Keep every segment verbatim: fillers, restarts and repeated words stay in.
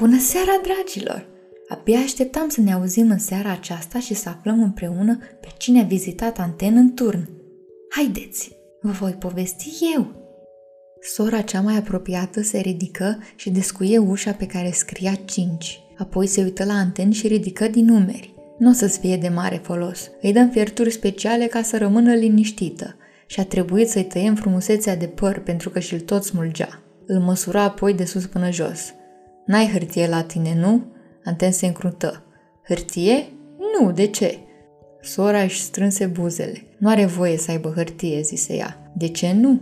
Bună seara, dragilor! Abia așteptam să ne auzim în seara aceasta și să aflăm împreună pe cine a vizitat Antain în turn. Haideți, vă voi povesti eu! Sora cea mai apropiată se ridică și descuie ușa pe care scria cinci. Apoi se uită la Antain și ridică din numeri. Nu o să-ți fie de mare folos. Îi dăm fierturi speciale ca să rămână liniștită și a trebuit să-i tăiem frumusețea de păr pentru că și-l tot smulgea. Îl măsura apoi de sus până jos. N-ai hârtie la tine, nu?" Antain se încruntă. Hârtie? Nu, de ce?" Sora își strânse buzele. Nu are voie să aibă hârtie," zise ea. De ce nu?"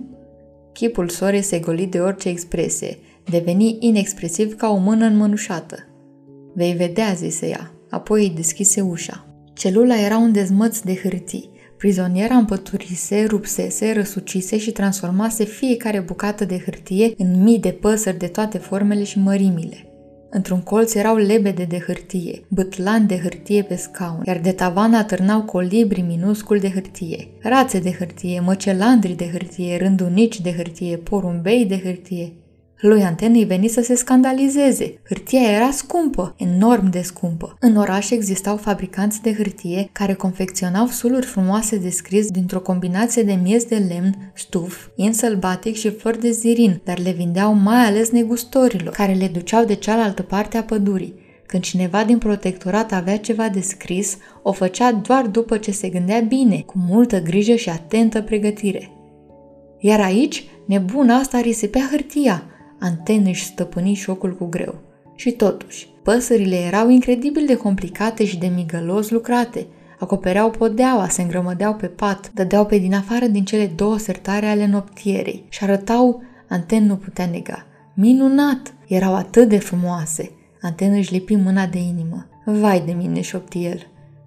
Chipul sorei se goli de orice expresie. Deveni inexpresiv ca o mână înmănușată. Vei vedea," zise ea. Apoi îi deschise ușa. Celula era un dezmăț de hârtii. Prizoniera împăturise, rupsese, răsucise și transformase fiecare bucată de hârtie în mii de păsări de toate formele și mărimile. Într-un colț erau lebede de hârtie, bâtlani de hârtie pe scaun, iar de tavan atârnau colibri minusculi de hârtie, rațe de hârtie, măcelandri de hârtie, rândunici de hârtie, porumbei de hârtie. Lui Antain îi veni să se scandalizeze. Hârtia era scumpă, enorm de scumpă. În oraș existau fabricanți de hârtie care confecționau suluri frumoase de scris dintr-o combinație de miez de lemn, stuf, in sălbatic și flori de zirin, dar le vindeau mai ales negustorilor, care le duceau de cealaltă parte a pădurii. Când cineva din protectorat avea ceva de scris, o făcea doar după ce se gândea bine, cu multă grijă și atentă pregătire. Iar aici, nebuna asta risipea hârtia. Antain își stăpâni șocul cu greu. Și totuși, păsările erau incredibil de complicate și de migălos lucrate. Acopereau podeaua, se îngrămădeau pe pat, dădeau pe din afară din cele două sertare ale noptierei și arătau, Antain nu putea nega, minunat! Erau atât de frumoase! Antain își lipi mâna de inimă. Vai de mine, șopti el.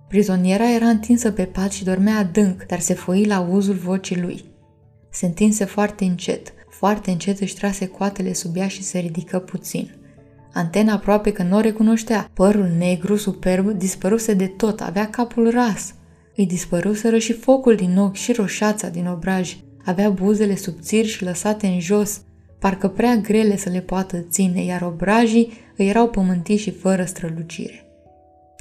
Prizoniera era întinsă pe pat și dormea adânc, dar se foi la auzul vocii lui. Se întinse foarte încet. Foarte încet își trase coatele sub ea și se ridică puțin. Antain aproape că nu o recunoștea. Părul negru, superb, dispăruse de tot, avea capul ras. Îi dispăruseră și focul din ochi și roșața din obraj. Avea buzele subțiri și lăsate în jos, parcă prea grele să le poată ține, iar obrajii îi erau pământii și fără strălucire.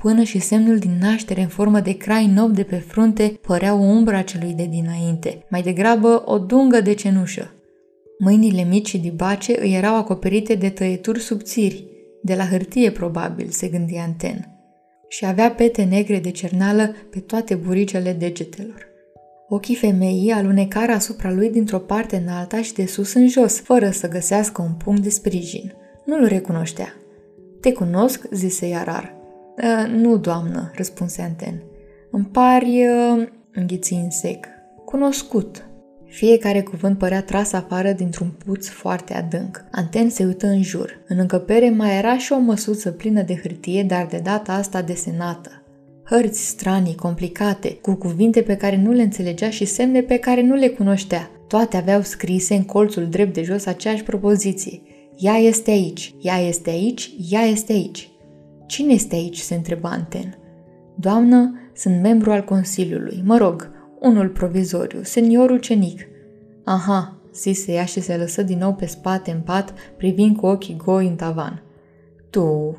Până și semnul din naștere în formă de crai nob de pe frunte părea o umbră a celui de dinainte, mai degrabă o dungă de cenușă. Mâinile mici și dibace îi erau acoperite de tăieturi subțiri, de la hârtie probabil, se gândea Antain, și avea pete negre de cerneală pe toate buricele degetelor. Ochii femeii alunecară asupra lui dintr-o parte în alta și de sus în jos, fără să găsească un punct de sprijin. Nu-l recunoștea. Te cunosc?" zise Iarar. Nu, doamnă," răspunse Antain. Îmi pari, uh, înghiți în sec, cunoscut." Fiecare cuvânt părea tras afară dintr-un puț foarte adânc. Antain se uită în jur. În încăpere mai era și o măsuță plină de hârtie, dar de data asta desenată. Hărți stranii, complicate, cu cuvinte pe care nu le înțelegea și semne pe care nu le cunoștea. Toate aveau scrise în colțul drept de jos aceeași propoziție. Ea este aici, ea este aici, ea este aici. Cine este aici? Se întreba Antain. Doamnă, sunt membru al Consiliului, mă rog, unul provizoriu, senior ucenic. Aha, zise ea și se lăsă din nou pe spate în pat, privind cu ochii goi în tavan. Tu,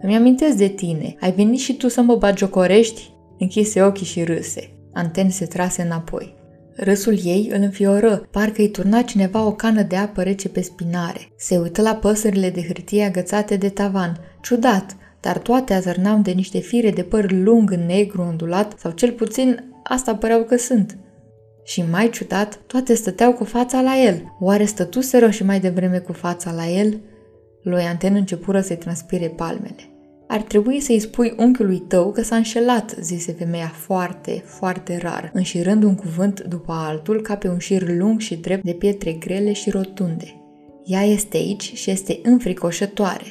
îmi amintesc de tine, ai venit și tu să mă bagiocorești? Închise ochii și râse. Antain se trase înapoi. Râsul ei îl înfioră, parcă îi turna cineva o cană de apă rece pe spinare. Se uită la păsările de hârtie agățate de tavan. Ciudat, dar toate azărnau de niște fire de păr lung, negru, ondulat, sau cel puțin asta păreau că sunt. Și mai ciudat, toate stăteau cu fața la el. Oare stătuseră și mai devreme cu fața la el? Lui Antain începură să-i transpire palmele. Ar trebui să-i spui unchiului tău că s-a înșelat, zise femeia foarte, foarte rar, înșirând un cuvânt după altul ca pe un șir lung și drept de pietre grele și rotunde. Ea este aici și este înfricoșătoare.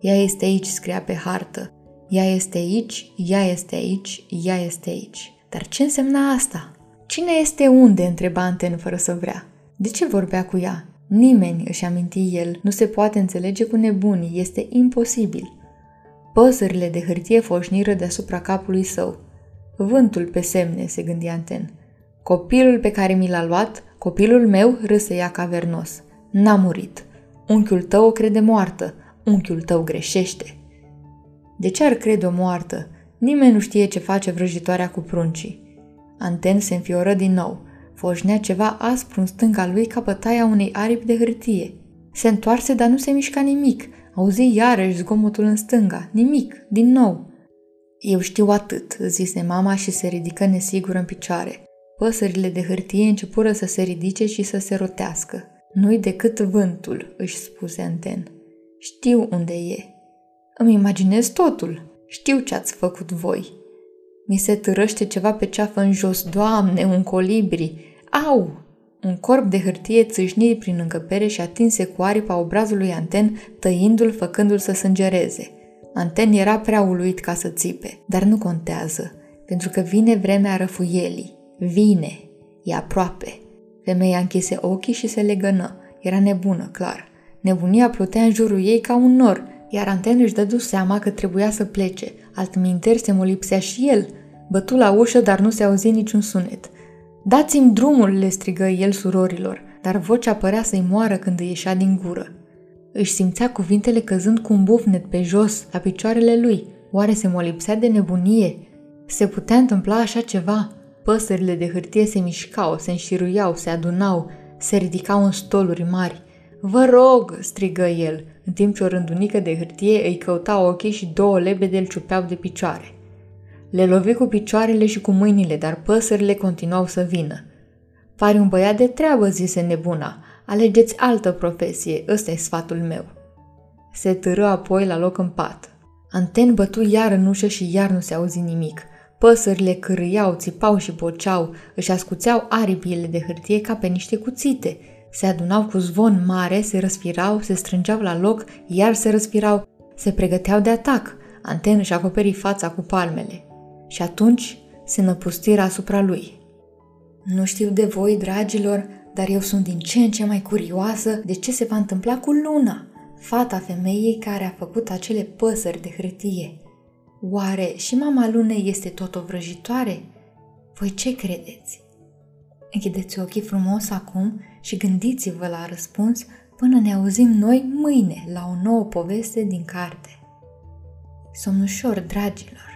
Ea este aici, scria pe hartă. Ea este aici, ea este aici, ea este aici. Dar ce însemna asta? Cine este unde? Întreba Antain fără să vrea. De ce vorbea cu ea? Nimeni, își aminti el, nu se poate înțelege cu nebunii, este imposibil. Păsările de hârtie foșniră deasupra capului său. Vântul pe semne, se gândea Antain. Copilul pe care mi l-a luat, copilul meu, râse ea cavernos. N-a murit. Unchiul tău o crede moartă. unchiul tău greșește. De ce ar crede-o moartă? Nimeni nu știe ce face vrăjitoarea cu pruncii. Antain se înfioră din nou. Foșnea ceva aspru în stânga lui ca bătaia unei aripi de hârtie. Se întoarse, dar nu se mișca nimic. Auzi iarăși zgomotul în stânga. Nimic, din nou. Eu știu atât, zise mama și se ridică nesigură în picioare. Păsările de hârtie începură să se ridice și să se rotească. Nu-i decât vântul, își spuse Antain. Știu unde e. Îmi imaginez totul. Știu ce ați făcut voi. Mi se târăște ceva pe ceafă în jos. Doamne, un colibri! Au! Un corp de hârtie țâșni prin încăpere și atinse cu aripa obrazul lui Antain, tăindu-l, făcându-l să sângereze. Antain era prea uluit ca să țipe, dar nu contează, pentru că vine vremea răfuielii. Vine! E aproape! Femeia închise ochii și se legănă. Era nebună, clar. Nebunia plutea în jurul ei ca un nor, iar Antain își dădu seama că trebuia să plece, altminteri se molipsea și el. Bătu la ușă, dar nu se auzi niciun sunet. Dați-mi drumul, le strigă el surorilor, dar vocea părea să-i moară când îi ieșea din gură. Își simțea cuvintele căzând cu un bufnet pe jos, la picioarele lui. Oare se molipsea de nebunie? Se putea întâmpla așa ceva? Păsările de hârtie se mișcau, se înșiruiau, se adunau, se ridicau în stoluri mari. Vă rog, strigă el, în timp ce o rândunică de hârtie îi căuta ochii și două lebede îl ciupeau de picioare. Le lovi cu picioarele și cu mâinile, dar păsările continuau să vină. Pari un băiat de treabă, zise nebuna. Alegeți altă profesie, ăsta e sfatul meu. Se târă apoi la loc în pat. Antain bătu iar în ușă și iar nu se auzi nimic. Păsările cârâiau, țipau și boceau, își ascuțeau aripile de hârtie ca pe niște cuțite. Se adunau cu zvon mare, se răsfirau, se strângeau la loc, iar se răsfirau, se pregăteau de atac. Antain își acoperi fața cu palmele. Și atunci se năpustiră asupra lui. Nu știu de voi, dragilor, dar eu sunt din ce în ce mai curioasă de ce se va întâmpla cu Luna, fata femeii care a făcut acele păsări de hârtie. Oare și mama Lunei este tot o vrăjitoare? Voi ce credeți? Închideți ochii frumos acum și gândiți-vă la răspuns până ne auzim noi mâine la o nouă poveste din carte. Somn ușor, dragilor!